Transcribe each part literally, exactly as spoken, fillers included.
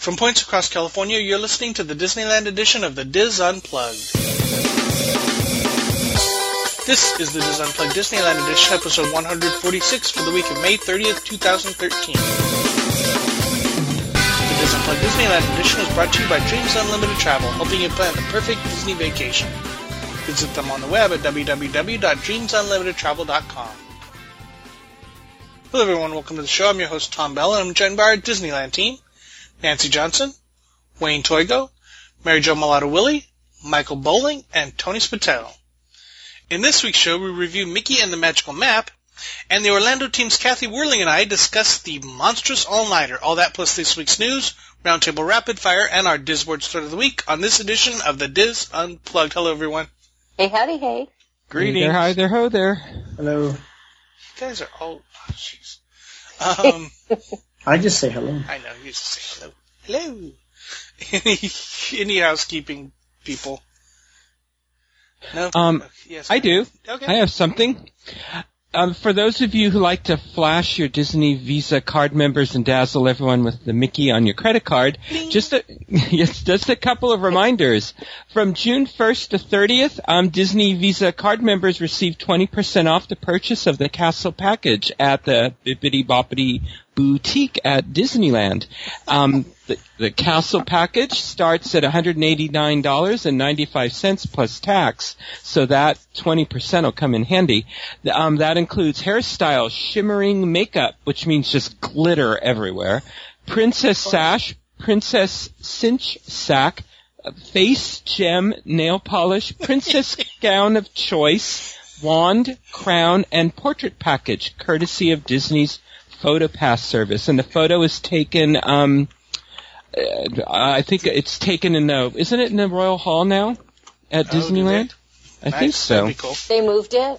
From points across California, you're listening to the Disneyland edition of the Diz Unplugged. This is the Diz Unplugged Disneyland edition, episode one forty-six for the week of May thirtieth, twenty thirteen. The Diz Unplugged Disneyland edition is brought to you by Dreams Unlimited Travel, helping you plan the perfect Disney vacation. Visit them on the web at w w w dot dreams unlimited travel dot com. Hello everyone, welcome to the show. I'm your host Tom Bell, and I'm joined by our Disneyland team, Nancy Johnson, Wayne Toygo, Mary Jo Malata Willie, Michael Bowling, and Tony Spatello. In this week's show, we review Mickey and the Magical Map, and the Orlando team's Kathy Werling and I discuss the Monstrous All-Nighter, all that plus this week's news, Roundtable Rapid Fire, and our Disboard Start of the Week on this edition of the Diz Unplugged. Hello everyone. Hey, howdy, hey. Greetings. Hey there, hi there, ho there. Hello. You guys are all... Oh, jeez. Um, I just say hello. I know, you just say hello. Hello. Any, any housekeeping people? No? Um, yes, I do. Okay. I have something. Um, for those of you who like to flash your Disney Visa card members and dazzle everyone with the Mickey on your credit card, just a, yes, just a couple of reminders. From June first to thirtieth, um, Disney Visa card members receive twenty percent off the purchase of the Castle Package at the Bibbidi Bobbidi Boutique at Disneyland. Um, the, the Castle Package starts at one hundred eighty-nine dollars and ninety-five cents plus tax, so that twenty percent will come in handy. Um, that includes hairstyle, shimmering makeup, which means just glitter everywhere, princess sash, princess cinch sack, face gem, nail polish, princess gown of choice, wand, crown, and portrait package, courtesy of Disney's Photo Pass service, and the photo is taken. Um, I think it's taken in the. Isn't it in the Royal Hall now at oh, Disneyland? I nice. think so. That'd be cool. They moved it.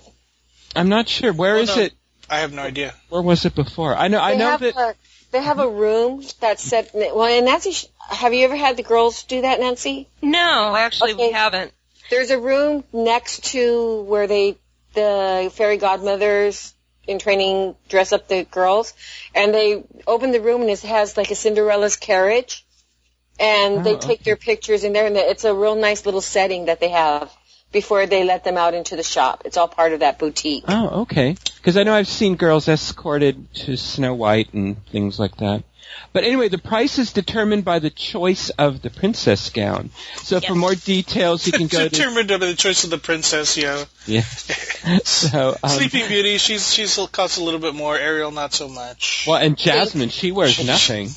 I'm not sure. Where well, is no, it? I have no idea. Where was it before? I know. They I know that a, they have a room that's set. Well, and Nancy, have you ever had the girls do that, Nancy? No, actually, okay. we haven't. There's a room next to where they the fairy godmothers. in training, dress up the girls, and they open the room and it has like a Cinderella's carriage, and oh, they take okay. their pictures in there, and it's a real nice little setting that they have before they let them out into the shop. It's all part of that boutique. Oh, okay. Because I know I've seen girls escorted to Snow White and things like that. But anyway, the price is determined by the choice of the princess gown. So yes. for more details, you can go determined to... Determined by the choice of the princess, yeah. Yeah. so, um, Sleeping Beauty, she's she's costs a little bit more. Ariel, not so much. Well, and Jasmine, she wears nothing.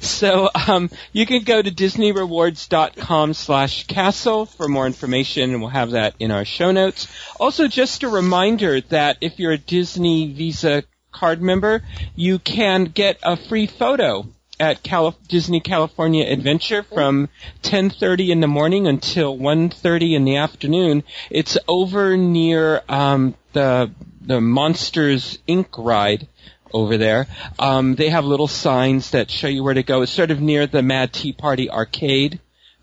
so um, you can go to Disney Rewards dot com slash castle for more information, and we'll have that in our show notes. Also, just a reminder that if you're a Disney Visa card member, you can get a free photo at Cali- Disney California Adventure from ten thirty in the morning until one thirty in the afternoon. It's over near um, the the Monsters, Incorporated ride over there. Um, they have little signs that show you where to go. It's sort of near the Mad Tea Party Arcade.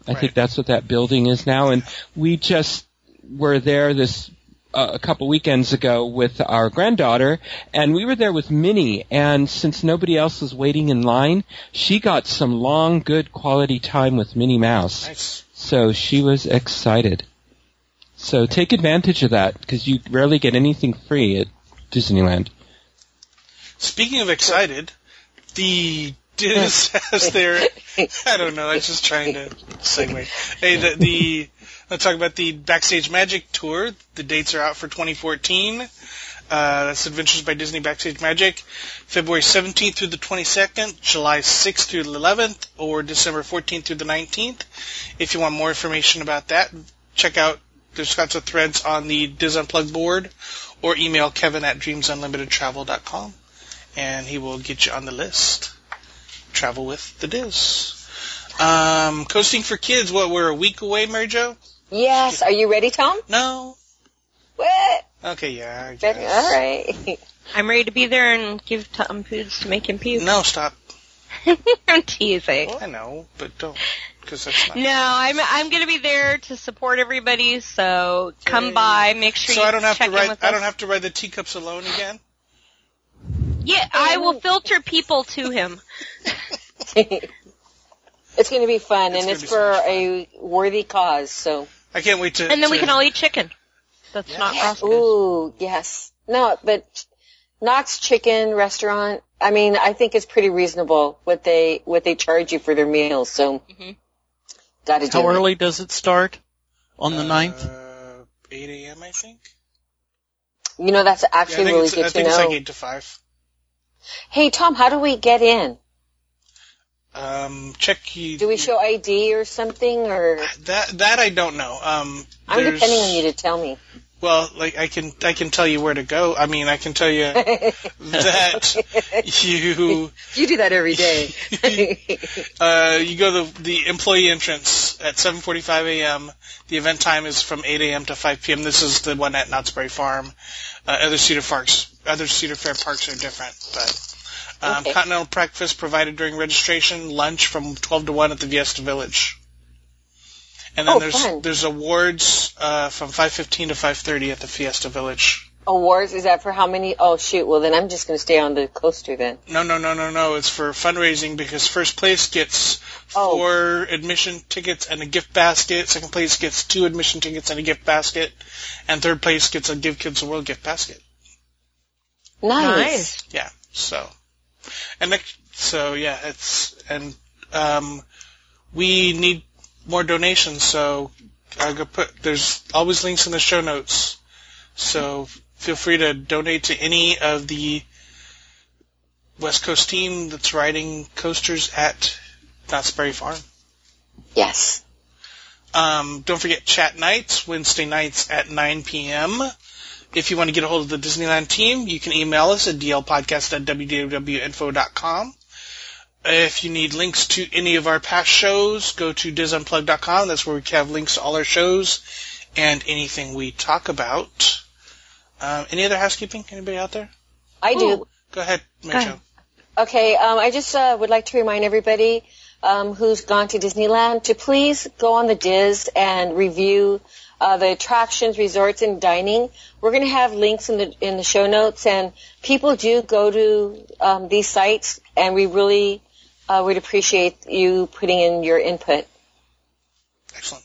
I right. think that's what that building is now. And we just were there this Uh, a couple weekends ago with our granddaughter, and we were there with Minnie, and since nobody else was waiting in line, she got some long, good quality time with Minnie Mouse. Nice. So she was excited. So take advantage of that, because you rarely get anything free at Disneyland. Speaking of excited, the Diz has their... I don't know, I was just trying to segue. Hey, the... the Let's talk about the Backstage Magic Tour. The dates are out for twenty fourteen. Uh, that's Adventures by Disney Backstage Magic, February seventeenth through the twenty-second, July sixth through the eleventh, or December fourteenth through the nineteenth. If you want more information about that, check out, there's lots of threads on the Diz Unplugged board, or email Kevin at dreams unlimited travel dot com, and he will get you on the list. Travel with the Diz. Um, Coasting for Kids, what, we're a week away, Mary Jo? Yes. Are you ready, Tom? No. What? Okay, yeah, I guess. All right. I'm ready to be there and give Tom foods to make him puke. No, stop. I'm teasing. Well, I know, but don't, because that's not... No, I'm I'm going to be there to support everybody, so come okay. by, make sure so you check in with us. So I don't have to ride, I don't have to ride the teacups alone again? Yeah, oh. I will filter people to him. It's going to be fun, it's and it's for so a worthy cause. So I can't wait to. And then to... we can all eat chicken. That's yeah. not Roscoe's. Ooh, yes. No, but Knott's Chicken Restaurant. I mean, I think it's pretty reasonable what they what they charge you for their meals. So, mm-hmm. gotta do it. How early does it start on the ninth? Uh, eight a.m. I think. You know, that's actually yeah, really good to know. I think it's like eight to five. Hey, Tom, how do we get in? Um, check you. Do we show I D or something, or that? That I don't know. Um, I'm depending on you to tell me. Well, like I can, I can tell you where to go. I mean, I can tell you that you. You do that every day. uh, you go to the, the employee entrance at seven forty-five a.m. The event time is from eight a.m. to five p.m. This is the one at Knott's Berry Farm. Uh, other Cedar Parks, other Cedar Fair Parks are different, but. Um, okay. Continental breakfast provided during registration, lunch from twelve to one at the Fiesta Village. And then oh, there's fun. there's awards uh, from five fifteen to five thirty at the Fiesta Village. Awards? Is that for how many? Oh, shoot. Well, then I'm just going to stay on the coaster then. No, no, no, no, no. It's for fundraising because first place gets four oh. admission tickets and a gift basket. Second place gets two admission tickets and a gift basket. And third place gets a Give Kids a World gift basket. Nice. nice. Yeah, so... And next, so yeah, it's and um, we need more donations. So I go put there's always links in the show notes. So feel free to donate to any of the West Coast team that's riding coasters at Knott's Berry Farm. Yes. Um, don't forget chat nights Wednesday nights at nine p.m. If you want to get a hold of the Disneyland team, you can email us at d l podcast at w w w dot info dot com. If you need links to any of our past shows, go to diz unplugged dot com. That's where we have links to all our shows and anything we talk about. Um, any other housekeeping? Anybody out there? I do. Ooh. Go ahead, Mary Jo. Okay, um, I just uh, would like to remind everybody um, who's gone to Disneyland to please go on the Diz and review Uh, the attractions, resorts, and dining. We're going to have links in the in the show notes, and people do go to um, these sites, and we really uh, would appreciate you putting in your input. Excellent.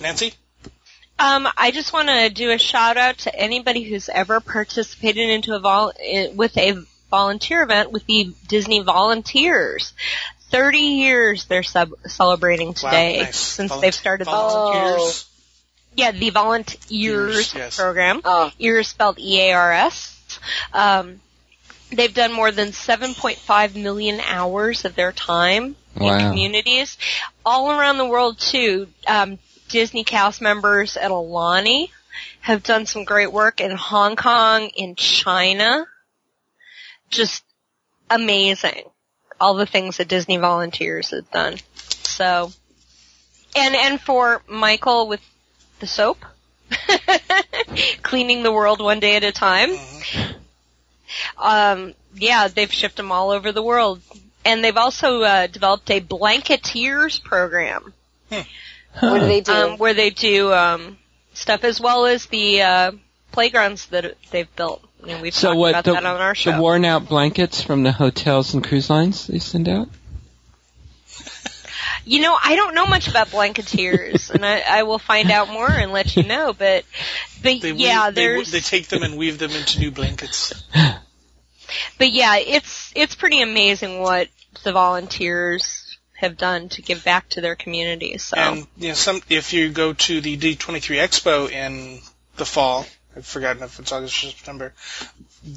Nancy? Um, I just want to do a shout-out to anybody who's ever participated into a vol- with a volunteer event with the Disney Volunteers. thirty years they're sub- celebrating today wow, nice. since Volunteer- they've started volunteers. Oh. Yeah, the Volunteers yes. program. Oh. Ears spelled E A R S. Um, they've done more than seven point five million hours of their time wow. in communities. All around the world, too. Um, Disney cast members at Alani have done some great work in Hong Kong, in China. Just amazing. All the things that Disney Volunteers have done. So, and and for Michael with the soap, cleaning the world one day at a time. Um, yeah, they've shipped them all over the world. And they've also uh, developed a Blanketeers program. Hmm. What do they do? Um, where they do um, stuff as well as the uh, playgrounds that they've built. You know, we've so talked what, about the, that on our show. The worn-out blankets from the hotels and cruise lines they send out? You know, I don't know much about Blanketeers, and I, I will find out more and let you know. But, but they yeah, weave, there's they, they take them and weave them into new blankets. But yeah, it's it's pretty amazing what the volunteers have done to give back to their community. So, and you know, some if you go to the D twenty-three Expo in the fall, I've forgotten if it's August or September.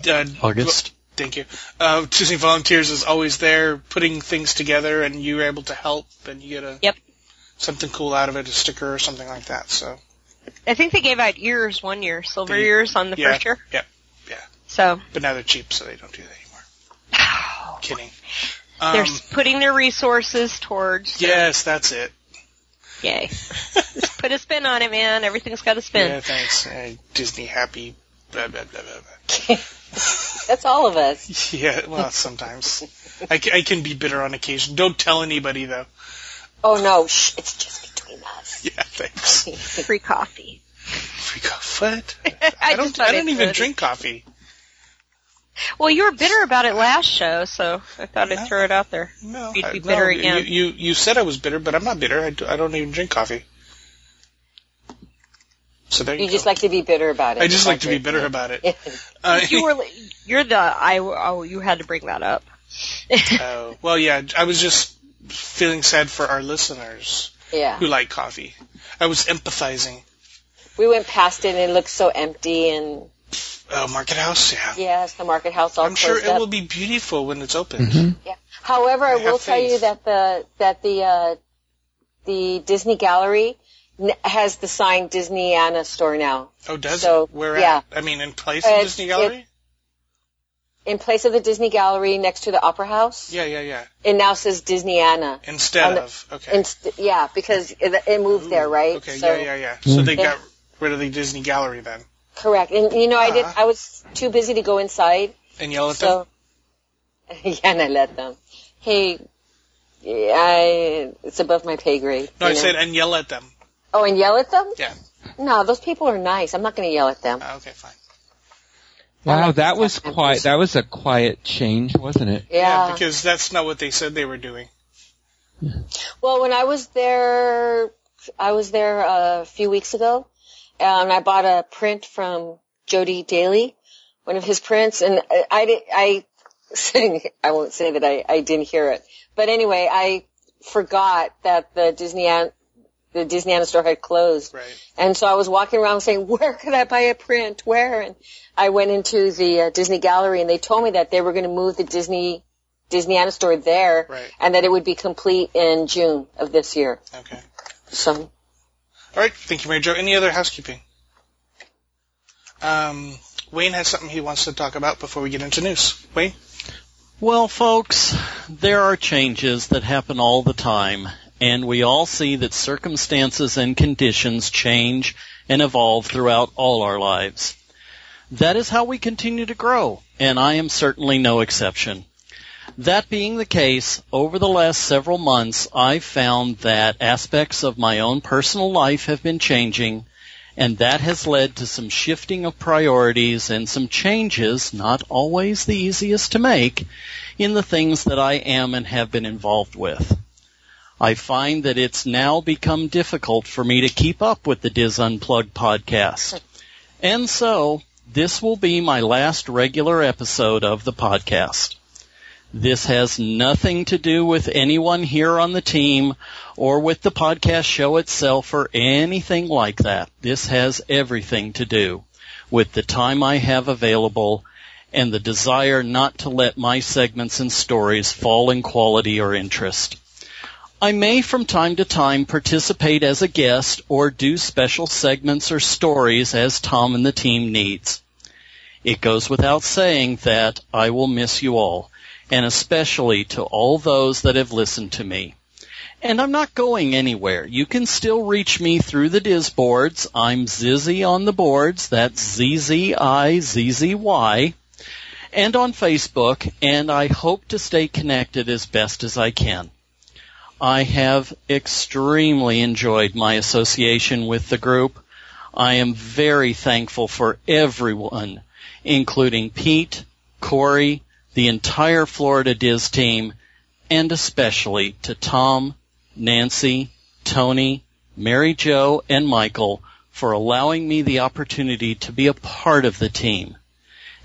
Uh, August. Thank you. Uh, Disney Volunteers is always there putting things together, and you're able to help, and you get a yep. something cool out of it, a sticker or something like that. So, I think they gave out ears one year, silver they, ears on the yeah, first year. Yeah, yeah. So, but now they're cheap, so they don't do that anymore. Oh, kidding. Um, they're putting their resources towards. Yes, their, that's it. Yay! Just put a spin on it, man. Everything's got a spin. Yeah, thanks. Uh, Disney happy. Blah, blah, blah, blah, blah. That's all of us. Yeah, well, sometimes. I, c- I can be bitter on occasion. Don't tell anybody, though. Oh, no. Shh, it's just between us. Yeah, thanks. Free coffee. Free coffee? What? I, I don't, I don't even drink coffee. Well, you were bitter about it last show, so I thought I'd throw it out there. No, You'd be bitter no, again. You, you, you said I was bitter, but I'm not bitter. I, do, I don't even drink coffee. So there you, you go. Just like to be bitter about it. I just like to be bitter about it. Uh, you were, you're the I. Oh, you had to bring that up. uh, well, yeah, I was just feeling sad for our listeners yeah. who like coffee. I was empathizing. We went past it and it looked so empty and. Uh, Market House, yeah. Yes, the Market House. All I'm sure it up. will be beautiful when it's opened. Mm-hmm. Yeah. However, I, I will faith. tell you that the that the uh, the Disney Gallery has the sign Disneyana Store now. Oh, does so, it? Where yeah. at? I mean, in place of uh, Disney Gallery? It, in place of the Disney Gallery next to the Opera House. Yeah, yeah, yeah. It now says Disneyana. Instead the, of, okay. Inst- yeah, because it, it moved Ooh, there, right? Okay, so, yeah, yeah, yeah. So they it, got rid of the Disney Gallery then. Correct. And, you know, uh-huh. I did. I was too busy to go inside. And yell at so, them? Yeah, and I let them. Hey, I, it's above my pay grade. No, I know? said, and yell at them. Oh, and yell at them? Yeah. No, those people are nice. I'm not going to yell at them. Uh, okay, fine. Wow, that was quiet. That was a quiet change, wasn't it? Yeah. yeah, because that's not what they said they were doing. Well, when I was there, I was there a few weeks ago, and I bought a print from Jody Daly, one of his prints, and I I, I, I won't say that I, I didn't hear it, but anyway, I forgot that the Disney. The Disneyana Store had closed. Right. And so I was walking around saying, where could I buy a print? Where? And I went into the uh, Disney Gallery, and they told me that they were going to move the Disney Disneyana Store there, right. and that it would be complete in June of this year. Okay. So. All right. Thank you, Mary Jo. Any other housekeeping? Um, Wayne has something he wants to talk about before we get into news. Wayne? Well, folks, there are changes that happen all the time. And we all see that circumstances and conditions change and evolve throughout all our lives. That is how we continue to grow, and I am certainly no exception. That being the case, over the last several months, I've found that aspects of my own personal life have been changing, and that has led to some shifting of priorities and some changes, not always the easiest to make, in the things that I am and have been involved with. I find that it's now become difficult for me to keep up with the Diz Unplugged podcast. And so, this will be my last regular episode of the podcast. This has nothing to do with anyone here on the team or with the podcast show itself or anything like that. This has everything to do with the time I have available and the desire not to let my segments and stories fall in quality or interest. I may from time to time participate as a guest or do special segments or stories as Tom and the team needs. It goes without saying that I will miss you all, and especially to all those that have listened to me. And I'm not going anywhere. You can still reach me through the Disboards. I'm Zizzy on the boards. That's Z Z I Z Z Y. And on Facebook, and I hope to stay connected as best as I can. I have extremely enjoyed my association with the group. I am very thankful for everyone, including Pete, Corey, the entire Florida Diz team, and especially to Tom, Nancy, Tony, Mary Jo, and Michael for allowing me the opportunity to be a part of the team.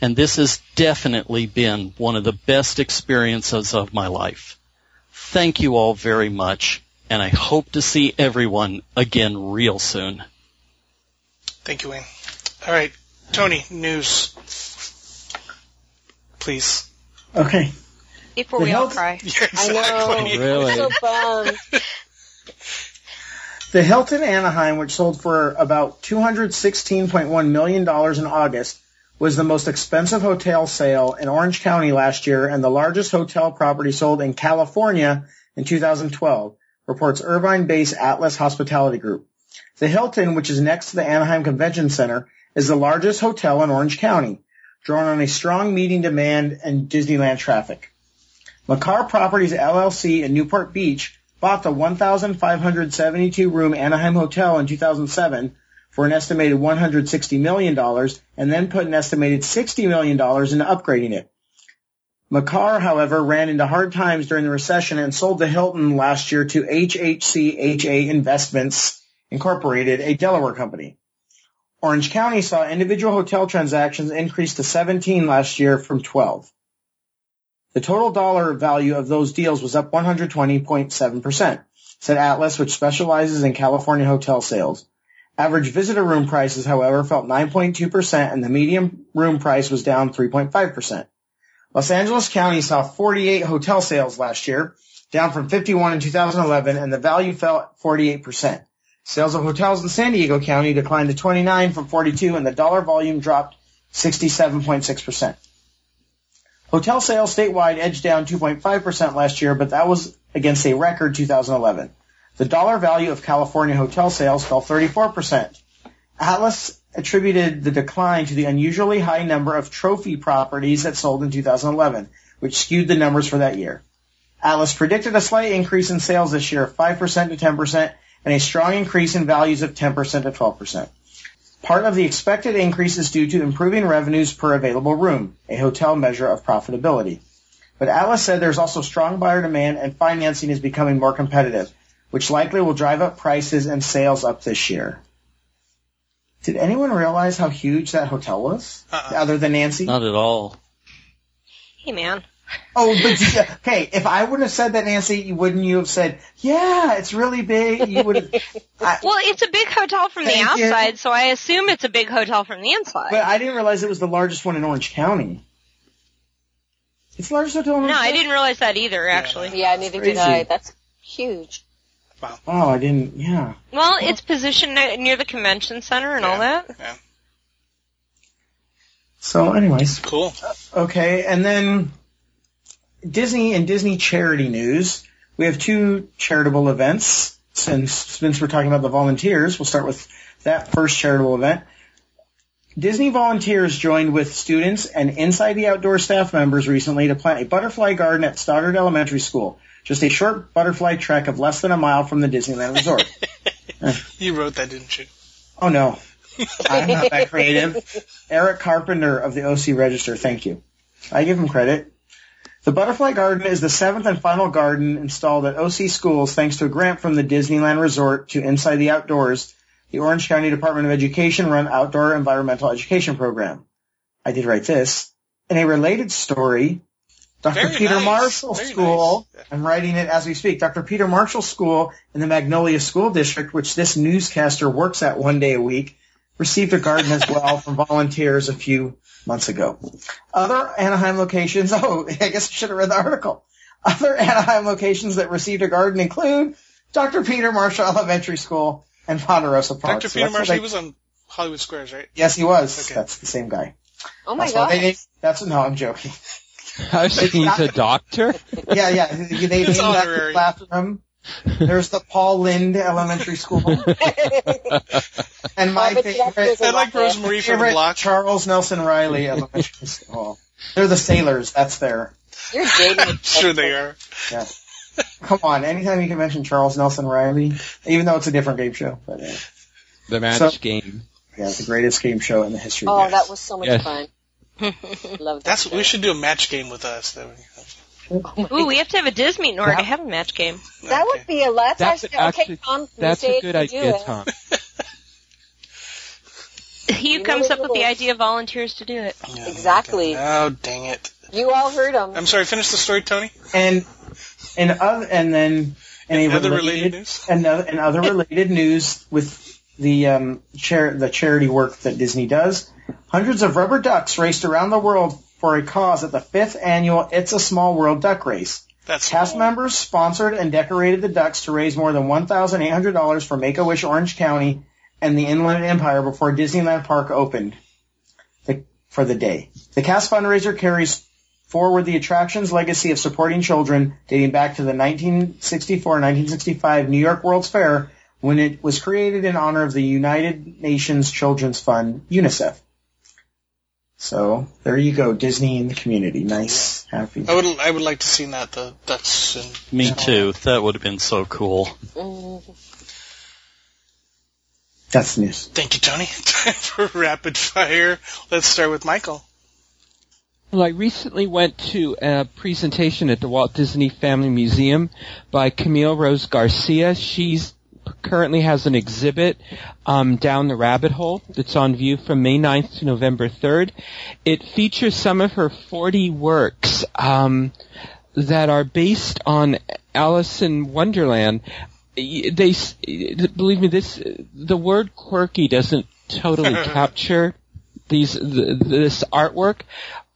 And this has definitely been one of the best experiences of my life. Thank you all very much, and I hope to see everyone again real soon. Thank you, Wayne. All right, Tony, news, please. Okay. Before the we health- all cry. Yeah, exactly. I know. Really? I'm so bummed. The Hilton Anaheim, which sold for about two hundred sixteen point one million dollars in August, was the most expensive hotel sale in Orange County last year and the largest hotel property sold in California in two thousand twelve, reports Irvine-based Atlas Hospitality Group. The Hilton, which is next to the Anaheim Convention Center, is the largest hotel in Orange County, drawing on a strong meeting demand and Disneyland traffic. Makar Properties L L C in Newport Beach bought the one thousand five hundred seventy-two room Anaheim Hotel in two thousand seven for an estimated one hundred sixty million dollars and then put an estimated sixty million dollars into upgrading it. Macar, however, ran into hard times during the recession and sold the Hilton last year to H H C H A Investments Incorporated, a Delaware company. Orange County saw individual hotel transactions increase to seventeen last year from twelve. The total dollar value of those deals was up one hundred twenty point seven percent, said Atlas, which specializes in California hotel sales. Average visitor room prices, however, fell nine point two percent, and the median room price was down three point five percent. Los Angeles County saw forty-eight hotel sales last year, down from fifty-one in two thousand eleven, and the value fell at forty-eight percent. Sales of hotels in San Diego County declined to twenty-nine from forty-two, and the dollar volume dropped sixty-seven point six percent. Hotel sales statewide edged down two point five percent last year, but that was against a record two thousand eleven. The dollar value of California hotel sales fell thirty-four percent. Atlas attributed the decline to the unusually high number of trophy properties that sold in two thousand eleven, which skewed the numbers for that year. Atlas predicted a slight increase in sales this year of five percent to ten percent, and a strong increase in values of ten percent to twelve percent. Part of the expected increase is due to improving revenues per available room, a hotel measure of profitability. But Atlas said there's also strong buyer demand and financing is becoming more competitive, which likely will drive up prices and sales up this year. Did anyone realize how huge that hotel was, uh-uh. other than Nancy? Not at all. Hey, man. Oh, but uh, okay. If I would have said that, Nancy, wouldn't you have said, "Yeah, it's really big"? You would have. I, well, it's a big hotel from the outside, you. So I assume it's a big hotel from the inside. But I didn't realize it was the largest one in Orange County. It's the largest hotel in Orange County. No, I didn't realize that either. Actually, yeah, yeah neither did I. That's huge. Wow. Oh, I didn't. Yeah. Well, it's positioned near the convention center and yeah. all that. Yeah. So, anyways, cool. Okay, and then. Disney and Disney charity news. We have two charitable events. Since, since we're talking about the volunteers, we'll start with that first charitable event. Disney volunteers joined with students and Inside the Outdoor staff members recently to plant a butterfly garden at Stoddard Elementary School, just a short butterfly trek of less than a mile from the Disneyland Resort. You wrote that, didn't you? Oh, no. I'm not that creative. Eric Carpenter of the O C Register, thank you. I give him credit. The Butterfly Garden is the seventh and final garden installed at O C schools thanks to a grant from the Disneyland Resort to Inside the Outdoors, the Orange County Department of Education-run outdoor environmental education program. I did write this. In a related story, Doctor Very Peter nice. Marshall Very School, nice. I'm writing it as we speak, Doctor Peter Marshall School in the Magnolia School District, which this newscaster works at one day a week, received a garden as well from volunteers a few months ago. Other Anaheim locations, oh, I guess I should have read the article. Other Anaheim locations that received a garden include Doctor Peter Marshall Elementary School and Ponderosa Park. Doctor So Peter Marshall, I, he was on Hollywood Squares, right? Yes, he was. Okay. That's the same guy. Oh, my God. That's, no, I'm joking. I was thinking he's a doctor? Yeah, yeah. They named that after him. There's the Paul Lynde Elementary School. And my oh, favorite, I like Rosemarie from the Block. Charles Nelson Riley Elementary School. They're the Sailors. That's their. You're dating. I'm sure they are. Yeah. Come on. Anytime you can mention Charles Nelson Riley, even though it's a different game show. But, uh, the Magic so, Game. Yeah, it's the greatest game show in the history. Oh, yes. That was so much yes. fun. Love that. That's show. We should do a match game with us. Though. Oh Ooh, we have to have a Disney meet in order that, to have a match game. That would be a lot. That's actually, actually, okay, Tom, that's a good idea, Tom. He who comes up with the idea volunteers to do it. Yeah, exactly. Oh, dang it. You all heard him. I'm sorry, finish the story, Tony. And and other, and then and other related, related news. And other, and other related news with the um char- the charity work that Disney does. Hundreds of rubber ducks raced around the world for a cause at the fifth annual It's a Small World Duck Race. That's Cast cool. members sponsored and decorated the ducks to raise more than one thousand eight hundred dollars for Make-A-Wish Orange County and the Inland Empire before Disneyland Park opened the, for the day. The Cast fundraiser carries forward the attraction's legacy of supporting children dating back to the nineteen sixty-four nineteen sixty-five New York World's Fair when it was created in honor of the United Nations Children's Fund, UNICEF. So there you go, Disney in the community. Nice, happy. I would, I would like to see that the Ducks. And Me too. That would have been so cool. Mm. That's the news. Thank you, Tony. Time for rapid fire. Let's start with Michael. Well, I recently went to a presentation at the Walt Disney Family Museum by Camille Rose Garcia. She's currently has an exhibit, um, Down the Rabbit Hole, that's on view from May ninth to November third. It features some of her forty works um, that are based on Alice in Wonderland. They, believe me, this the word quirky doesn't totally capture these th- this artwork.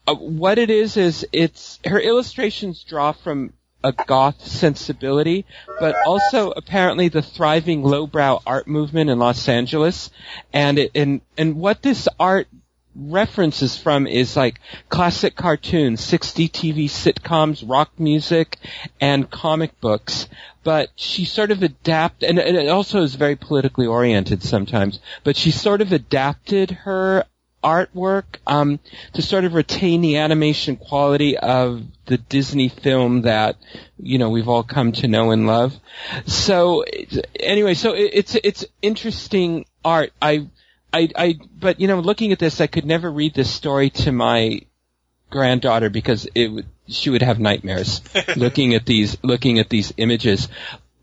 Uh, what it is is it's her illustrations draw from a goth sensibility, but also apparently the thriving lowbrow art movement in Los Angeles. And it, and and what this art references from is like classic cartoons, sixties T V sitcoms, rock music, and comic books. But she sort of adapted, and it also is very politically oriented sometimes, but she sort of adapted her artwork um, to sort of retain the animation quality of the Disney film that, you know, we've all come to know and love. So anyway, so it's it's interesting art. I I I but you know, looking at this, I could never read this story to my granddaughter because it would she would have nightmares looking at these looking at these images.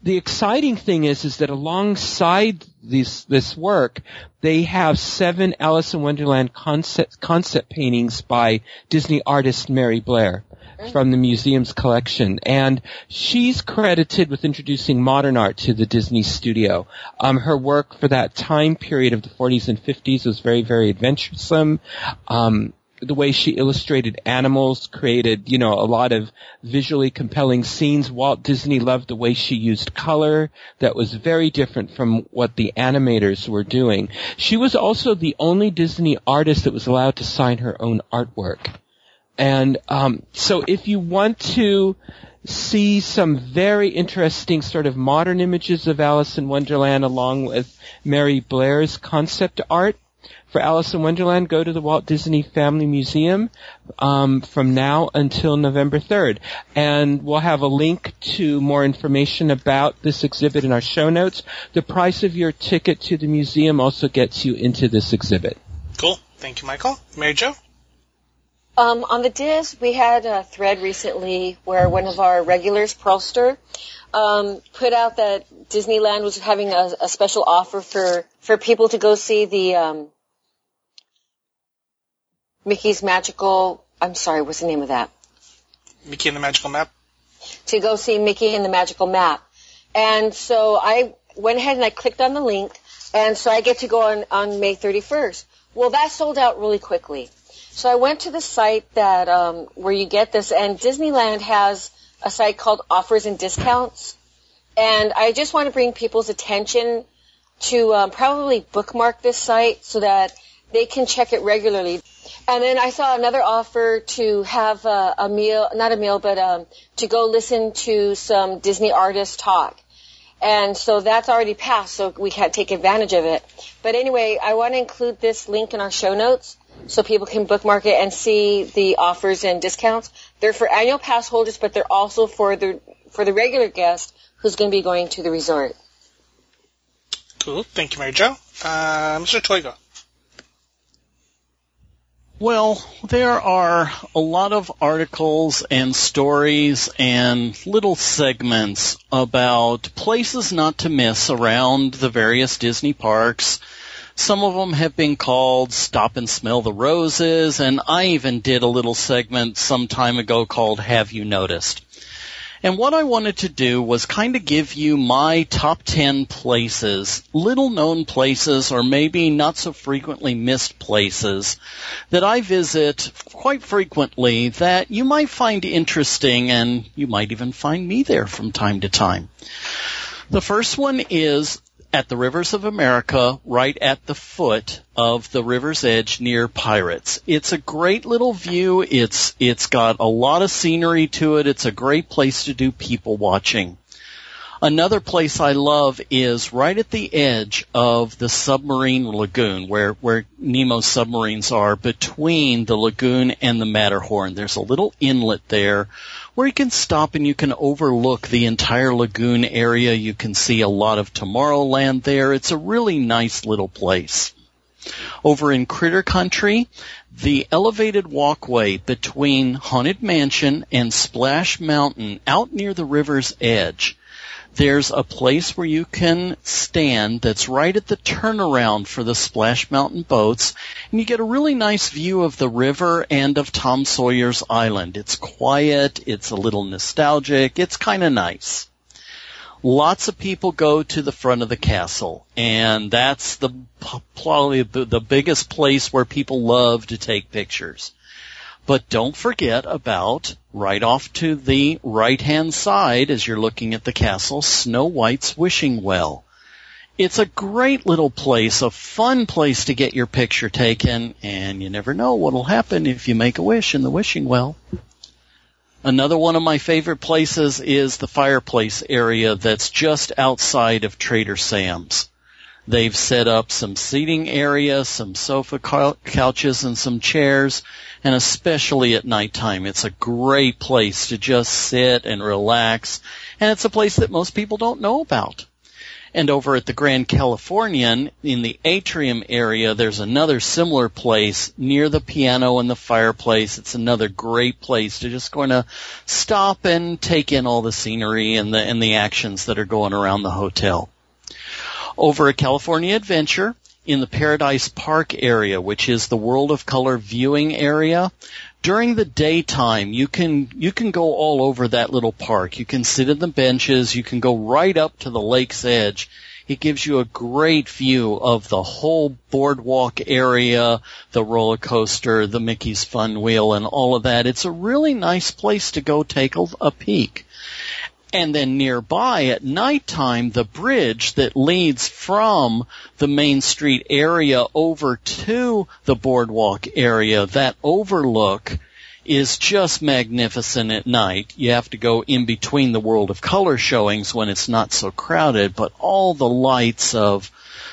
The exciting thing is, is that alongside this this work, they have seven Alice in Wonderland concept concept paintings by Disney artist Mary Blair from the museum's collection, and she's credited with introducing modern art to the Disney studio. Um, her work for that time period of the forties and fifties was very, very adventuresome. Um, The way she illustrated animals created, you know, a lot of visually compelling scenes. Walt Disney loved the way she used color that was very different from what the animators were doing. She was also the only Disney artist that was allowed to sign her own artwork. And um, so if you want to see some very interesting sort of modern images of Alice in Wonderland along with Mary Blair's concept art, for Alice in Wonderland, go to the Walt Disney Family Museum um, from now until November third. And we'll have a link to more information about this exhibit in our show notes. The price of your ticket to the museum also gets you into this exhibit. Cool. Thank you, Michael. Mary Jo? Um, on the Diz, we had a thread recently where one of our regulars, Pearlster, um, put out that Disneyland was having a, a special offer for, for people to go see the... Um, Mickey's Magical, I'm sorry, what's the name of that? Mickey and the Magical Map? To go see Mickey and the Magical Map. And so I went ahead and I clicked on the link, and so I get to go on, on May thirty-first. Well, that sold out really quickly. So I went to the site that um, where you get this, and Disneyland has a site called Offers and Discounts. And I just want to bring people's attention to um, probably bookmark this site so that they can check it regularly. And then I saw another offer to have a, a meal, not a meal, but um, to go listen to some Disney artists talk. And so that's already passed, so we can't take advantage of it. But anyway, I want to include this link in our show notes so people can bookmark it and see the offers and discounts. They're for annual pass holders, but they're also for the, for the regular guest who's going to be going to the resort. Cool. Thank you, Mary Jo. Uh, Mister Toygo. Well, there are a lot of articles and stories and little segments about places not to miss around the various Disney parks. Some of them have been called Stop and Smell the Roses, and I even did a little segment some time ago called Have You Noticed? And what I wanted to do was kind of give you my top ten places, little-known places or maybe not-so-frequently missed places that I visit quite frequently that you might find interesting, and you might even find me there from time to time. The first one is at the Rivers of America, right at the foot of the river's edge near Pirates. It's a great little view. It's it's got a lot of scenery to it. It's a great place to do people watching. Another place I love is right at the edge of the submarine lagoon, where, where Nemo's submarines are, between the lagoon and the Matterhorn. There's a little inlet there where you can stop and you can overlook the entire lagoon area. You can see a lot of Tomorrowland there. It's a really nice little place. Over in Critter Country, the elevated walkway between Haunted Mansion and Splash Mountain out near the river's edge, there's a place where you can stand that's right at the turnaround for the Splash Mountain boats, and you get a really nice view of the river and of Tom Sawyer's Island. It's quiet, it's a little nostalgic, it's kind of nice. Lots of people go to the front of the castle, and that's the probably the biggest place where people love to take pictures. But don't forget about, right off to the right-hand side as you're looking at the castle, Snow White's Wishing Well. It's a great little place, a fun place to get your picture taken, and you never know what'll happen if you make a wish in the wishing well. Another one of my favorite places is the fireplace area that's just outside of Trader Sam's. They've set up some seating area, some sofa couches and some chairs, and especially at nighttime, it's a great place to just sit and relax, and it's a place that most people don't know about. And over at the Grand Californian, in the atrium area, there's another similar place near the piano and the fireplace. It's another great place to just going to stop and take in all the scenery and the and the actions that are going around the hotel. Over at California Adventure, in the Paradise Park area, which is the World of Color viewing area, during the daytime, you can you can go all over that little park. You can sit in the benches. You can go right up to the lake's edge. It gives you a great view of the whole boardwalk area, the roller coaster, the Mickey's Fun Wheel, and all of that. It's a really nice place to go take a peek. And then nearby at nighttime, the bridge that leads from the Main Street area over to the boardwalk area, that overlook is just magnificent at night. You have to go in between the World of Color showings when it's not so crowded, but all the lights of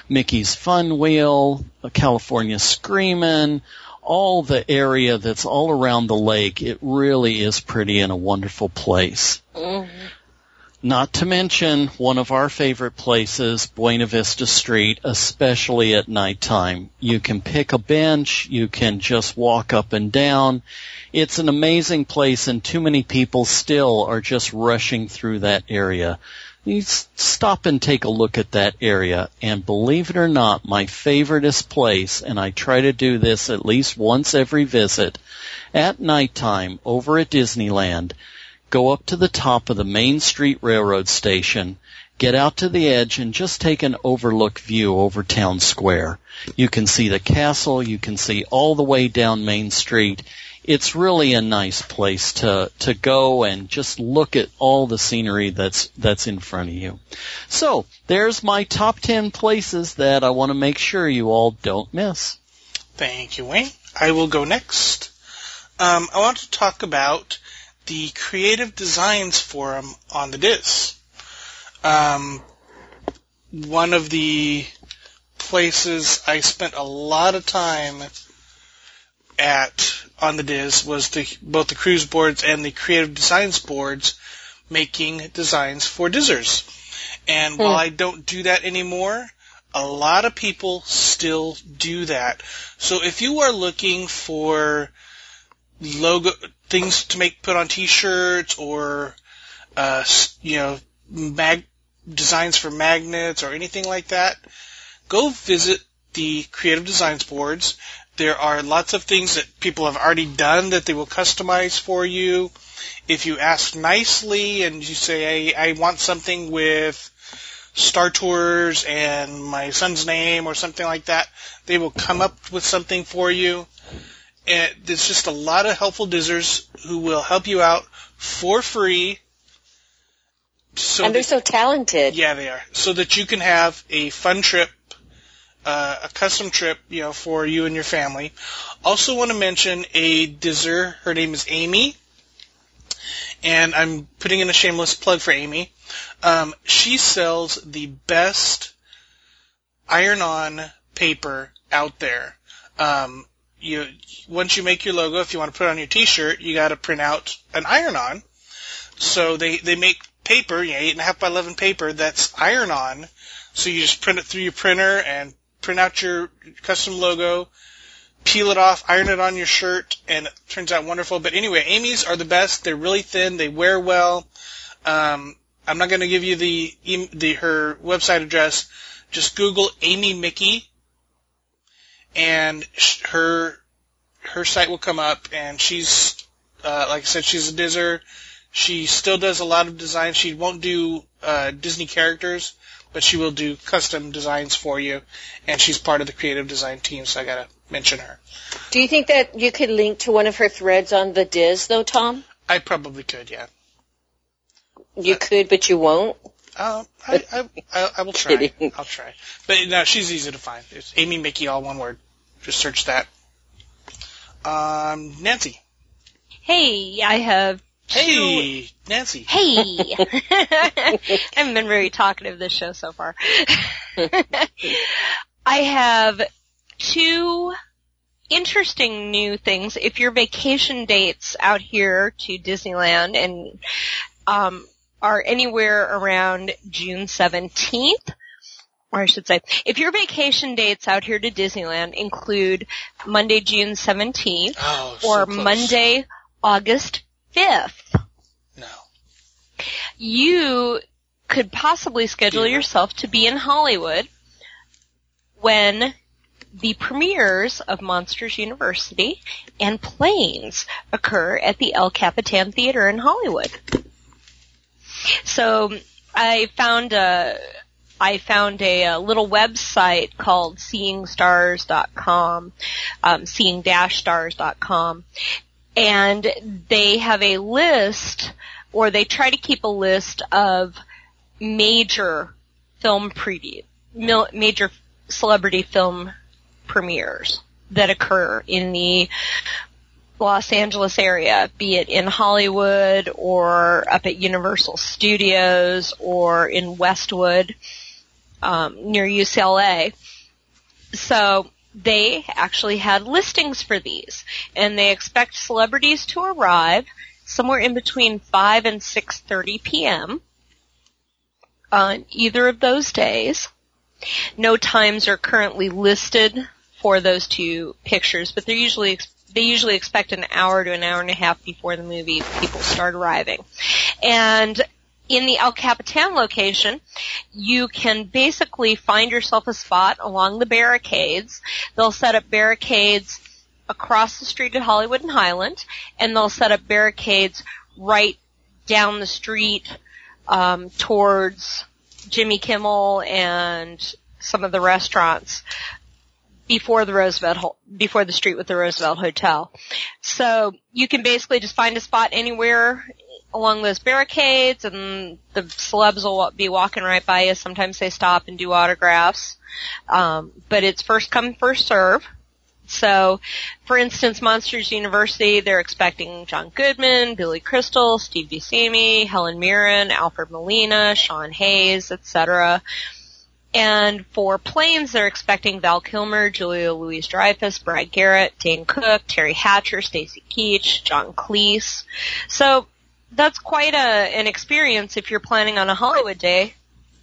Mickey's Fun Wheel, California Screamin', all the area that's all around the lake, it really is pretty and a wonderful place. Mm-hmm. Not to mention one of our favorite places, Buena Vista Street, especially at nighttime. You can pick a bench. You can just walk up and down. It's an amazing place, and too many people still are just rushing through that area. You stop and take a look at that area, and believe it or not, my favoriteest place, and I try to do this at least once every visit, at nighttime over at Disneyland, go up to the top of the Main Street Railroad Station, get out to the edge, and just take an overlook view over Town Square. You can see the castle. You can see all the way down Main Street. It's really a nice place to, to go and just look at all the scenery that's that's in front of you. So there's my top ten places that I want to make sure you all don't miss. Thank you, Wayne. I will go next. Um, I want to talk about the Creative Designs Forum on the Diz. Um, one of the places I spent a lot of time at on the Diz was the, both the cruise boards and the creative designs boards making designs for Dizzers. And hmm. while I don't do that anymore, a lot of people still do that. So if you are looking for logo things to make put on T-shirts or uh, you know mag designs for magnets or anything like that, go visit the creative designs boards. There are lots of things that people have already done that they will customize for you. If you ask nicely and you say, I, I want something with Star Tours and my son's name or something like that, they will come up with something for you. And there's just a lot of helpful Dizzers who will help you out for free. So and they're that, so talented. Yeah, they are. So that you can have a fun trip. Uh, a custom trip, you know, for you and your family. Also want to mention a Dizzer. Her name is Amy. and I'm putting in a shameless plug for Amy. Um, she sells the best iron-on paper out there. Um, you once you make your logo, if you want to put it on your T-shirt, you got to print out an iron-on. So they, they make paper, you know, eight and a half by eleven paper that's iron-on. So you just print it through your printer and print out your custom logo, peel it off, iron it on your shirt, and it turns out wonderful. But anyway, Amy's are the best. They're really thin. They wear well. Um, I'm not going to give you the, the her website address. Just Google Amy Mickey, and her her site will come up. And she's, uh, like I said, she's a Dizzer. She still does a lot of design. She won't do uh, Disney characters, but she will do custom designs for you, and she's part of the creative design team, so I got to mention her. Do you think that you could link to one of her threads on the Diz, though, Tom? I probably could, yeah. You uh, could, but you won't? Uh, I, I, I, I will try. Kidding. I'll try. But, no, she's easy to find. It's Amy Mickey, all one word. Just search that. Um, Nancy. Hey, I have... Hey, Nancy. Hey. I haven't been very talkative this show so far. I have two interesting new things. If your vacation dates out here to Disneyland and um, are anywhere around June seventeenth, or I should say, if your vacation dates out here to Disneyland include Monday, June seventeenth, oh, so or close. Monday, August fifth. No. You could possibly schedule yeah. yourself to be in Hollywood when the premieres of Monsters University and Planes occur at the El Capitan Theater in Hollywood. So I found a, I found a, a little website called seeing stars dot com, um, seeing dash stars dot com. And they have a list, or they try to keep a list of major film preview, major celebrity film premieres that occur in the Los Angeles area, be it in Hollywood or up at Universal Studios or in Westwood, um, near U C L A. So they actually had listings for these, and they expect celebrities to arrive somewhere in between five and six thirty p.m. on either of those days. No times are currently listed for those two pictures, but they're usually they usually expect an hour to an hour and a half before the movie people start arriving. And in the El Capitan location, you can basically find yourself a spot along the barricades. They'll set up barricades across the street at Hollywood and Highland, and they'll set up barricades right down the street um, towards Jimmy Kimmel and some of the restaurants before the Roosevelt, before the street with the Roosevelt Hotel. So you can basically just find a spot anywhere along those barricades, and the celebs will be walking right by you. Sometimes they stop and do autographs. Um, but it's first come, first serve. So, for instance, Monsters University, they're expecting John Goodman, Billy Crystal, Steve Buscemi, Helen Mirren, Alfred Molina, Sean Hayes, et cetera. And for Planes, they're expecting Val Kilmer, Julia Louis-Dreyfus, Brad Garrett, Dane Cook, Terry Hatcher, Stacy Keach, John Cleese. So that's quite a an experience if you're planning on a Hollywood day,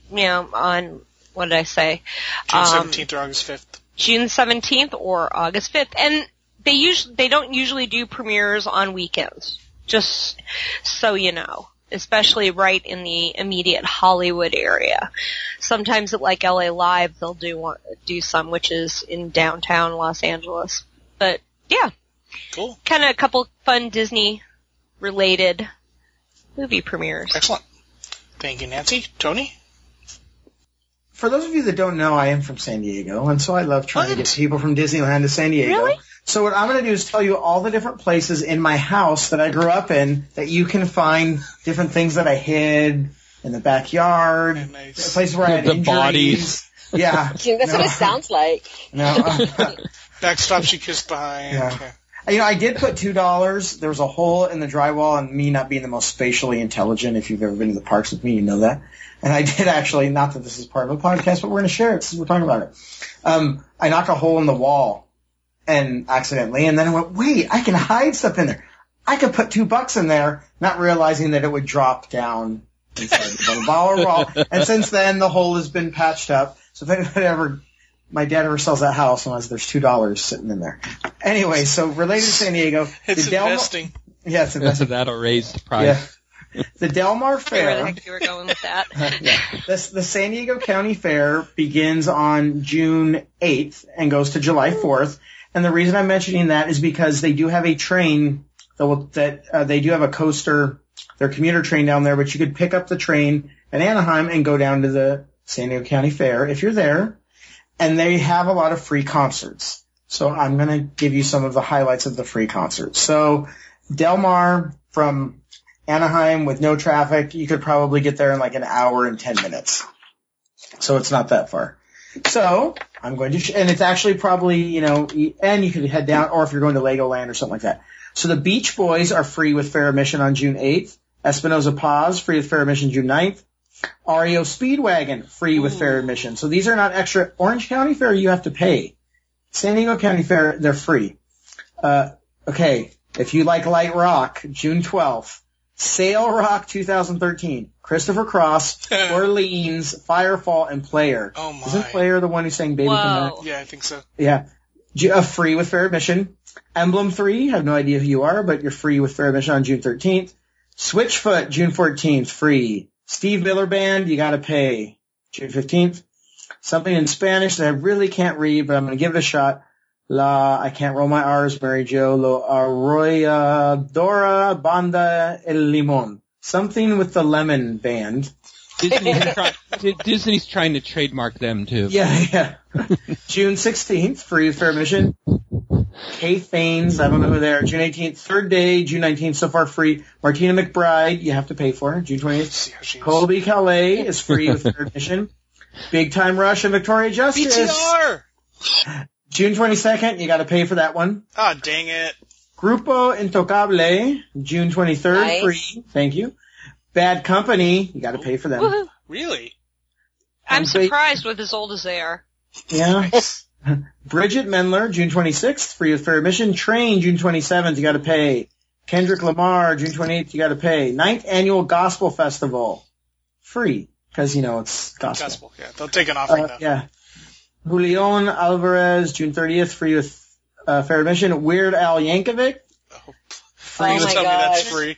you know, on, what did I say? June seventeenth um, or August fifth. June seventeenth or August fifth. And they usually, they don't usually do premieres on weekends, just so you know, especially right in the immediate Hollywood area. Sometimes at like L A Live, they'll do one, do some, which is in downtown Los Angeles. But yeah. Cool. Kind of a couple fun Disney related movie premieres. Excellent. Thank you, Nancy. Tony? For those of you that don't know, I am from San Diego, and so I love trying what? to get people from Disneyland to San Diego. Really? So what I'm going to do is tell you all the different places in my house that I grew up in that you can find different things that I hid in the backyard, yeah, nice. places where I had the injuries. Bodies. Yeah. That's no. what it sounds like. No. Backstop she kissed behind. Yeah. Okay. You know, I did put two dollars. There was a hole in the drywall, and me not being the most spatially intelligent, if you've ever been to the parks with me, you know that. And I did actually, not that this is part of a podcast, but we're going to share it since we're talking about it. Um, I knocked a hole in the wall and accidentally, and then I went, wait, I can hide stuff in there. I could put two bucks in there, not realizing that it would drop down inside the bottom wall. And since then, the hole has been patched up. So if anybody ever... My dad ever sells that house unless there's two dollars sitting in there. Anyway, so related to San Diego. It's the investing. Del- yes, yeah, investing. That'll raise the price. Yeah. The Del Mar Fair. I don't know where the heck you were going with that. uh, yeah. the, the San Diego County Fair begins on June eighth and goes to July fourth. And the reason I'm mentioning that is because they do have a train that, will, that uh, they do have a coaster, their commuter train down there, but you could pick up the train at Anaheim and go down to the San Diego County Fair if you're there. And they have a lot of free concerts. So I'm going to give you some of the highlights of the free concerts. So Del Mar from Anaheim with no traffic, you could probably get there in like an hour and ten minutes. So it's not that far. So I'm going to – and it's actually probably, you know – and you could head down or if you're going to Legoland or something like that. So the Beach Boys are free with fair admission on June eighth. Espinosa Paz, free with fair admission June ninth. R E O Speedwagon, free with Ooh. fair admission. So these are not extra. Orange County Fair, you have to pay. San Diego County Fair, they're free. Uh, okay, if you like light rock, June twelfth. Sail Rock twenty thirteen, Christopher Cross, Orleans, Firefall, and Player. Oh my. Isn't Player the one who sang Baby Come Back? Yeah, I think so. Yeah. Uh, free with fair admission. Emblem three, have no idea who you are, but you're free with fair admission on June thirteenth. Switchfoot, June fourteenth, free. Steve Miller Band, you gotta pay. June fifteenth. Something in Spanish that I really can't read, but I'm gonna give it a shot. La, I can't roll my R's, Mary Jo, Lo Arrolladora Banda El Limón. Something with the Lemon Band. Disney's, try- Disney's trying to trademark them too. Yeah, yeah. June sixteenth, free fair admission. Kay Thanes, I don't know who they are. June eighteenth, third day, June nineteenth, so far free. Martina McBride, you have to pay for her. June twentieth. Colby Calais is free with their admission. Big Time Rush and Victoria Justice. B T R! June twenty-second, you gotta pay for that one. Ah, oh, dang it. Grupo Intocable, June twenty-third, nice. Free. Thank you. Bad Company, you gotta pay for them. Woo-hoo. Really? I'm, I'm surprised ba- with as old as they are. Yeah. Bridget Mendler, June twenty-sixth, free with fair admission. Train, June twenty-seventh, you gotta pay. Kendrick Lamar, June twenty-eighth, you gotta pay. Ninth Annual Gospel Festival, free, because, you know, it's gospel. Gospel, yeah. They'll take an offering, uh, though. Yeah. Julian Alvarez, June thirtieth, free with uh, fair admission. Weird Al Yankovic. Oh, free. Oh, you tell me that's free.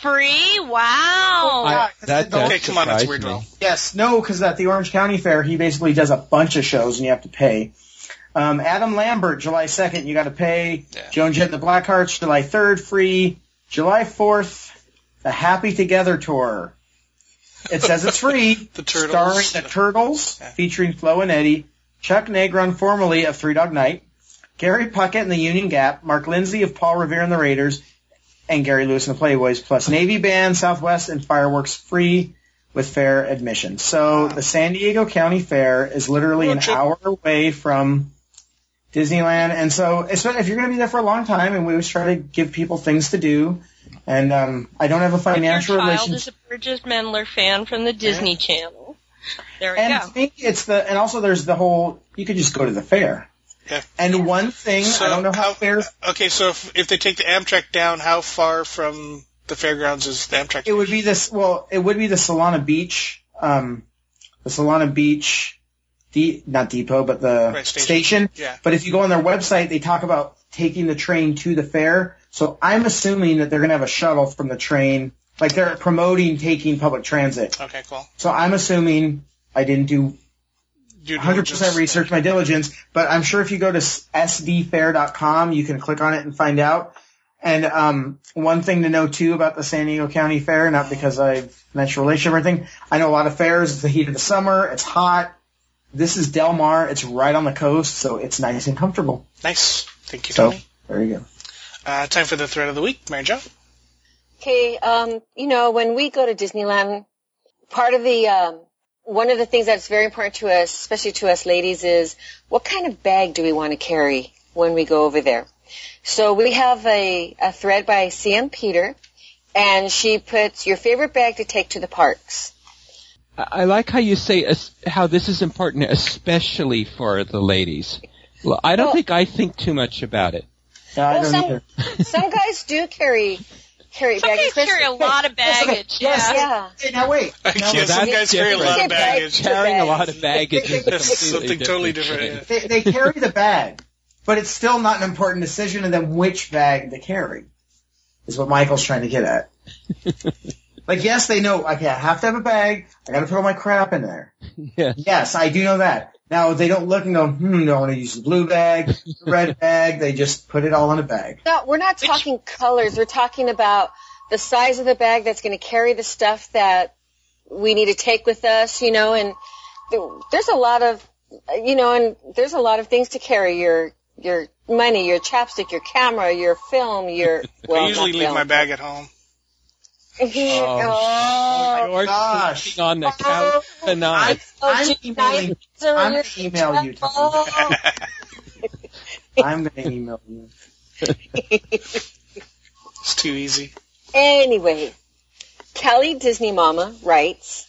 Free? Wow. I, that, okay, come on, that's weird, though. Yes, no, because at the Orange County Fair, he basically does a bunch of shows and you have to pay. Um, Adam Lambert, July second, you got to pay. Yeah. Joan Jett and the Blackhearts, July third, free. July fourth, the Happy Together Tour. It says it's free. The Turtles. Starring the Turtles, yeah. Featuring Flo and Eddie, Chuck Negron, formerly of Three Dog Night, Gary Puckett and the Union Gap, Mark Lindsay of Paul Revere and the Raiders, and Gary Lewis and the Playboys, plus Navy Band, Southwest, and Fireworks, free with fair admission. So wow. The San Diego County Fair is literally Road an trip. hour away from Disneyland, and so if you're going to be there for a long time, and we always try to give people things to do, and um, I don't have a financial relationship. Your child is a Bridget Mendler fan from the Disney right. Channel. There we and go. I think it's the and also there's the whole you could just go to the fair. Yeah. And one thing so I don't know how, how fairs. Okay, so if if they take the Amtrak down, how far from the fairgrounds is the Amtrak? It would be this. Well, it would be the Solana Beach, um, the Solana Beach. The, not depot, but the right, station. station. Yeah. But if you go on their website, they talk about taking the train to the fair. So I'm assuming that they're going to have a shuttle from the train. Like they're promoting taking public transit. Okay, cool. So I'm assuming I didn't do one hundred percent research, my diligence, but I'm sure if you go to s d fair dot com, you can click on it and find out. And um, one thing to know, too, about the San Diego County Fair, not because I have a natural relationship or anything, I know a lot of fairs, it's the heat of the summer, it's hot. This is Del Mar. It's right on the coast, so it's nice and comfortable. Nice. Thank you, Tony. So, there you go. Uh, time for the thread of the week. Mary Jo? Okay. Um, you know, when we go to Disneyland, part of the um, one of the things that's very important to us, especially to us ladies, is what kind of bag do we want to carry when we go over there? So we have a, a thread by Sam Peter, and she puts your favorite bag to take to the parks. I like how you say as, how this is important, especially for the ladies. Well, I don't well, think I think too much about it. No, I well, don't some, some guys do carry carry some baggage. Some guys carry a lot of baggage. Yes, yeah. yeah. Now wait. Now, yeah, wait. Some guys carry a lot of baggage. Carrying a lot of baggage is something different. totally different. Yeah. They, they carry the bag, but it's still not an important decision in them which bag to carry, is what Michael's trying to get at. Like, yes, they know, okay, I have to have a bag. I got to put all my crap in there. Yeah. Yes, I do know that. Now, they don't look and go, hmm, do I want to use the blue bag, the red bag? They just put it all in a bag. No, we're not talking Which, colors. We're talking about the size of the bag that's going to carry the stuff that we need to take with us, you know, and there's a lot of, you know, and there's a lot of things to carry, your your money, your chapstick, your camera, your film, your, well, I usually leave film. my bag at home. Oh, oh gosh! On the couch tonight. I'm, I'm, I'm going to email you. I'm going to email you. It's too easy. Anyway, Kelly Disney Mama writes,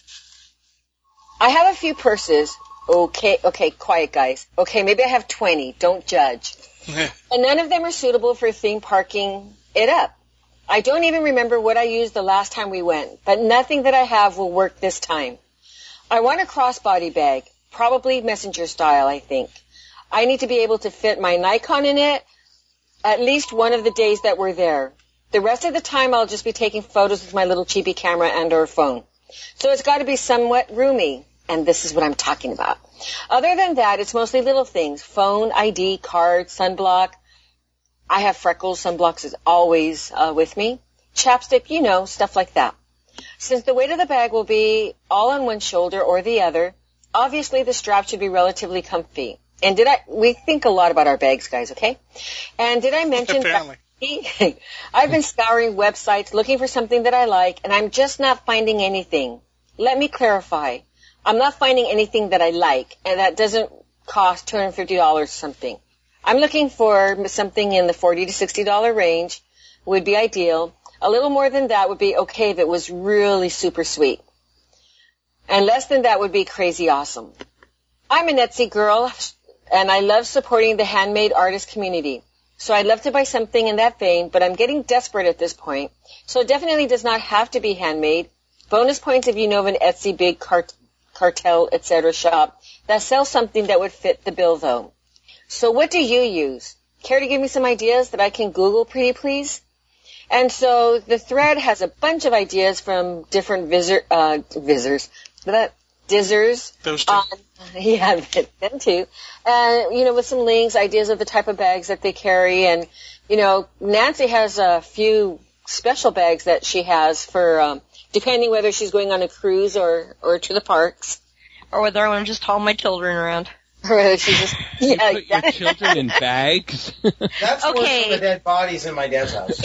"I have a few purses. Okay, okay, quiet guys. Okay, maybe I have twenty. Don't judge. And none of them are suitable for theme parking it up. I don't even remember what I used the last time we went, but nothing that I have will work this time. I want a crossbody bag, probably messenger style, I think. I need to be able to fit my Nikon in it at least one of the days that we're there. The rest of the time, I'll just be taking photos with my little cheapy camera and or phone. So it's got to be somewhat roomy, and this is what I'm talking about. Other than that, it's mostly little things, phone, I D, card, sunblock. I have freckles, sunblocks is always uh, with me. Chapstick, you know, stuff like that. Since the weight of the bag will be all on one shoulder or the other, obviously the strap should be relatively comfy. And did I, we think a lot about our bags, guys, okay? And did I mention, apparently, that I've been scouring websites looking for something that I like, and I'm just not finding anything. Let me clarify. I'm not finding anything that I like, and that doesn't cost two hundred fifty dollars or something. I'm looking for something in the forty to sixty dollars range would be ideal. A little more than that would be okay if it was really super sweet. And less than that would be crazy awesome. I'm an Etsy girl, and I love supporting the handmade artist community. So I'd love to buy something in that vein, but I'm getting desperate at this point. So it definitely does not have to be handmade. Bonus points if you know of an Etsy big cart- cartel, et cetera shop that sells something that would fit the bill, though. So what do you use? Care to give me some ideas that I can Google pretty please? And so the thread has a bunch of ideas from different visor, uh, visors, that dizzers. Those two. Um, yeah, them too. And, you know, with some links, ideas of the type of bags that they carry. And, you know, Nancy has a few special bags that she has for, um, depending whether she's going on a cruise or, or to the parks. Or whether I want to just haul my children around. She just, yeah, you put yeah. your children in bags? That's okay. Worse than the dead bodies in my dad's house.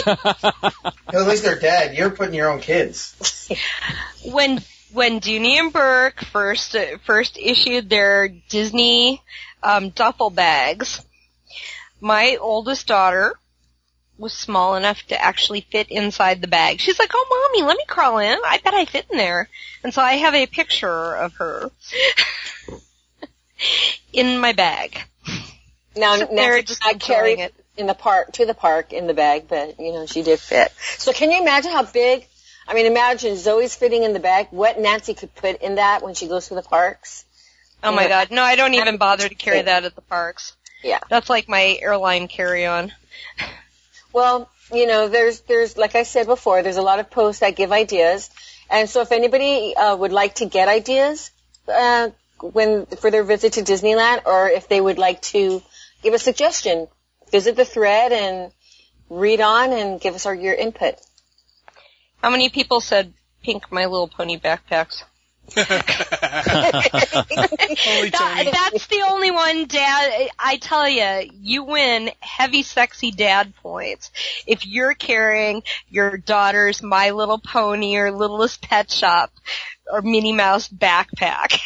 At least they're dead. You're putting your own kids. When when Dooney and Burke first uh, first issued their Disney um, duffel bags, my oldest daughter was small enough to actually fit inside the bag. She's like, "Oh, Mommy, let me crawl in. I bet I fit in there." And so I have a picture of her. In my bag. Now, so now just I carried it in the park to the park in the bag, but you know she did fit. So can you imagine how big? I mean, imagine Zoe's fitting in the bag. What Nancy could put in that when she goes to the parks? Oh you my know? God! No, I don't even bother to carry that at the parks. Yeah, that's like my airline carry-on. Well, you know, there's there's like I said before, there's a lot of posts that give ideas, and so if anybody uh, would like to get ideas. Uh, When for their visit to Disneyland, or if they would like to give a suggestion, visit the thread and read on and give us our your input. How many people said "Pink My Little Pony" backpacks? Holy that, that's the only one, Dad. I tell you, you win heavy, sexy dad points if you're carrying your daughter's My Little Pony or Littlest Pet Shop or Minnie Mouse backpack.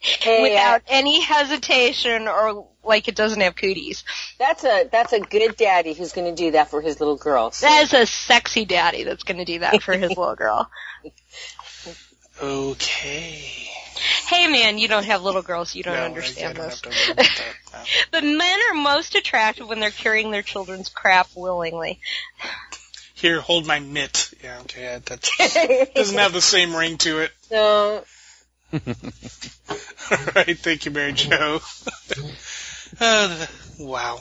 Hey, without uh, any hesitation or like it doesn't have cooties. That's a that's a good daddy who's going to do that for his little girl. So. That is a sexy daddy that's going to do that for his little girl. Okay. Hey, man, you don't have little girls. You don't no, understand I, I don't this. Have to worry about that. No. The men are most attractive when they're carrying their children's crap willingly. Here, hold my mitt. Yeah, okay. That doesn't have the same ring to it. No. All right. Thank you, Mary Jo. uh, wow.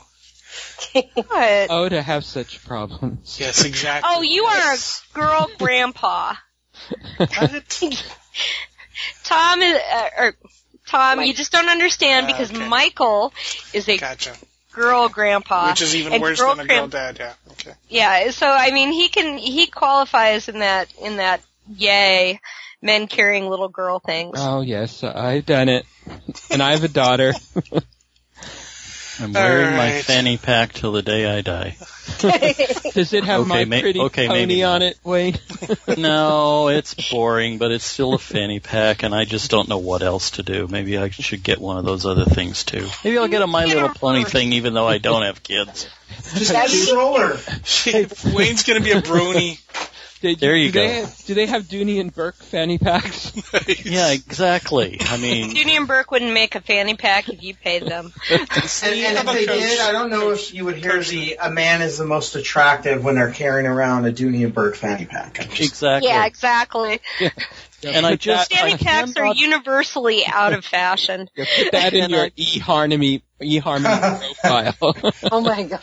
What? Oh, to have such problems. Yes, exactly. Oh, you yes. are a girl grandpa. What? Tom is, uh, or Tom, Mike. You just don't understand because uh, okay. Michael is a gotcha. girl okay. grandpa, which is even worse than a girl dad. Yeah. Okay. Yeah. So I mean, he can he qualifies in that in that yay men carrying little girl things. Oh yes, I've done it, and I have a daughter. I'm wearing right. my fanny pack till the day I die. Does it have okay, my pretty ma- okay, pony on it, Wayne? No, it's boring, but it's still a fanny pack, and I just don't know what else to do. Maybe I should get one of those other things, too. Maybe I'll get a My Little Pony thing, even though I don't have kids. Just have a stroller. Wayne's going to be a brony. They, there you do go. They have, do they have Dooney and Burke fanny packs? Nice. Yeah, exactly. I mean, Dooney and Burke wouldn't make a fanny pack if you paid them. and, and if they did, I don't know if you would hear the a man is the most attractive when they're carrying around a Dooney and Burke fanny pack. Just, exactly. Yeah, exactly. Yeah. Yeah, and I just fanny I packs are not, universally out of fashion. Yeah, put that in your I, e-harmony e-harmony profile. Oh my god!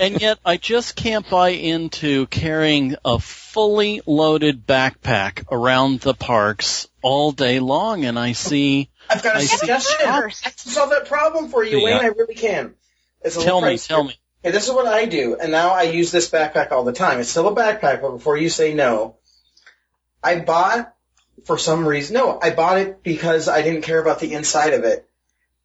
And yet, I just can't buy into carrying a fully loaded backpack around the parks all day long. And I see, I've got a I suggestion. I can solve that problem for you, yeah. Wayne. I really can. It's a tell me, price tell here. me. Hey, this is what I do, and now I use this backpack all the time. It's still a backpack, but before you say no, I bought. For some reason, no, I bought it because I didn't care about the inside of it.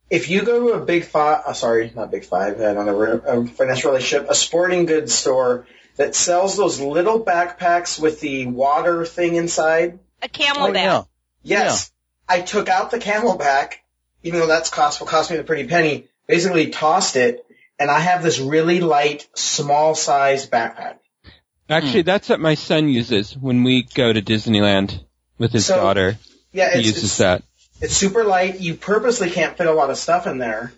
If you go to a Big Five, oh, sorry, not Big Five, I don't know, a financial relationship, a sporting goods store that sells those little backpacks with the water thing inside. A Camelback. Oh, yeah. Yes. Yeah. I took out the Camelback, even though that's cost, will cost me a pretty penny, basically tossed it, and I have this really light, small-sized backpack. Actually, hmm. that's what my son uses when we go to Disneyland. With his so, daughter, yeah, it's, he uses it's, that. It's super light. You purposely can't fit a lot of stuff in there.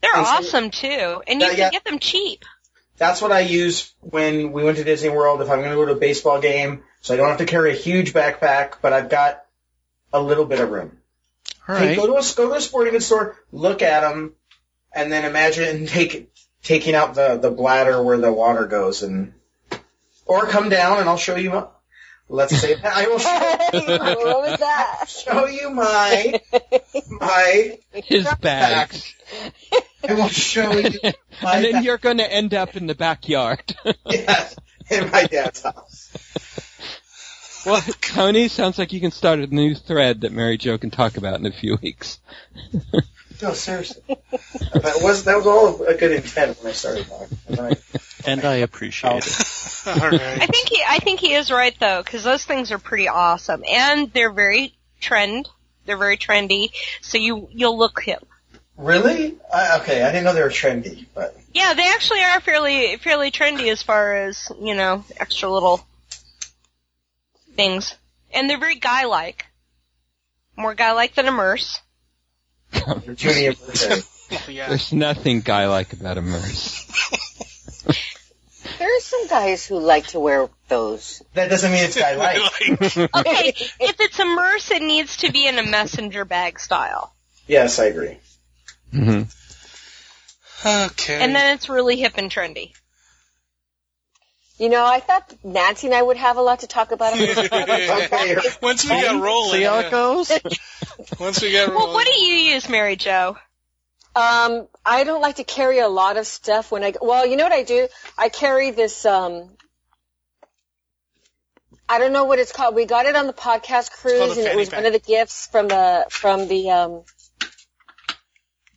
They're and awesome, so, too. And you that, can yeah, get them cheap. That's what I use when we went to Disney World if I'm going to go to a baseball game, so I don't have to carry a huge backpack, but I've got a little bit of room. All right. Hey, go, to a, go to a sporting goods store, look at them, and then imagine take, taking out the, the bladder where the water goes. and Or come down and I'll show you up. Let's say that. I will show, hey, what was that? show you my, my his bags. Back. I will show you my And then back. You're going to end up in the backyard. Yes, in my dad's house. Well, Tony, sounds like you can start a new thread that Mary Jo can talk about in a few weeks. No, seriously. That was, that was all a good intent when I started talking. And I appreciate it. All right. I think he, I think he is right though, because those things are pretty awesome, and they're very trend. They're very trendy, so you you'll look hip. Really? I, okay, I didn't know they were trendy, but yeah, they actually are fairly fairly trendy as far as you know, extra little things, and they're very guy-like, more guy-like than a merce. There's nothing guy-like about a merce. There are some guys who like to wear those. That doesn't mean it's guy-like. Okay, if it's a merce, it needs to be in a messenger bag style. Yes, I agree. Mm-hmm. Okay. And then it's really hip and trendy. You know, I thought Nancy and I would have a lot to talk about. Okay. Once we got rolling. See how it goes? Once we got rolling. Well, what do you use, Mary Jo? Um, I don't like to carry a lot of stuff when I, well, you know what I do? I carry this, um, I don't know what it's called. We got it on the podcast cruise and it was bag. one of the gifts from the, from the, um,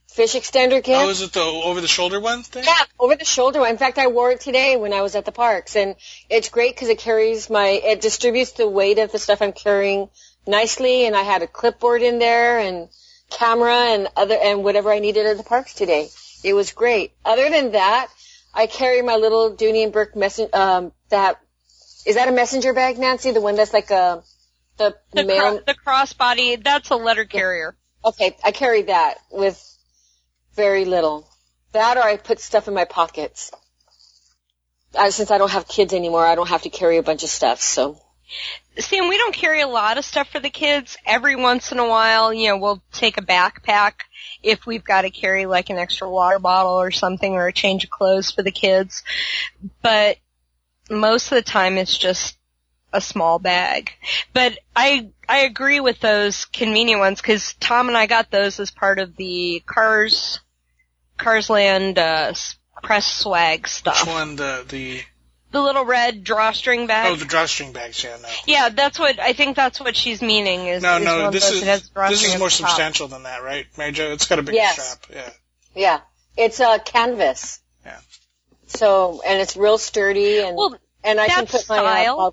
fish extender gift. Oh, is it the over the shoulder one thing? Yeah, over the shoulder one. In fact, I wore it today when I was at the parks and it's great because it carries my, it distributes the weight of the stuff I'm carrying nicely and I had a clipboard in there and camera and other and whatever I needed at the parks today. It was great. Other than that, I carry my little Dooney and Burke messenger. Um, that is that a messenger bag, Nancy? The one that's like a the the, mail- cro- the crossbody. That's a letter carrier. Okay, I carry that with very little. That, or I put stuff in my pockets. I, since I don't have kids anymore, I don't have to carry a bunch of stuff. So, Sam, we don't carry a lot of stuff for the kids. Every once in a while, you know, we'll take a backpack if we've got to carry like an extra water bottle or something, or a change of clothes for the kids. But most of the time, it's just a small bag. But I I agree with those convenient ones, because Tom and I got those as part of the Cars Cars Land uh, press swag stuff. Which one? The, the the little red drawstring bag. Oh, the drawstring bags, yeah. No. Yeah, that's what I think. That's what she's meaning. Is no, is no. One this is this is more substantial top. Than that, right, Mary Jo? It's got a big yes. strap. Yeah. Yeah, it's a uh, canvas. Yeah. So and it's real sturdy and well, and I can put style. my. Uh,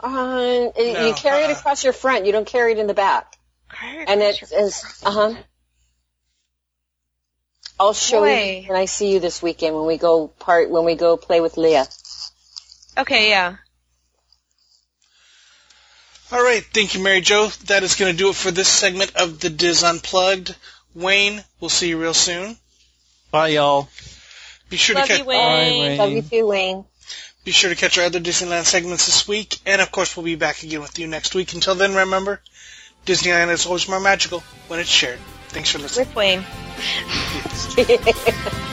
Uh, no, you carry uh-uh. it across your front. You don't carry it in the back. And it is, uh huh. I'll show Boy. you when I see you this weekend when we go part when we go play with Leah. Okay, yeah. All right, thank you, Mary Jo. That is going to do it for this segment of the Diz Unplugged. Wayne, we'll see you real soon. Bye, y'all. Be sure Love to catch. You, Wayne. Bye, Wayne. Love you too, Wayne. Be sure to catch our other Disneyland segments this week, and of course we'll be back again with you next week. Until then, remember, Disneyland is always more magical when it's shared. Thanks for listening. With Wayne.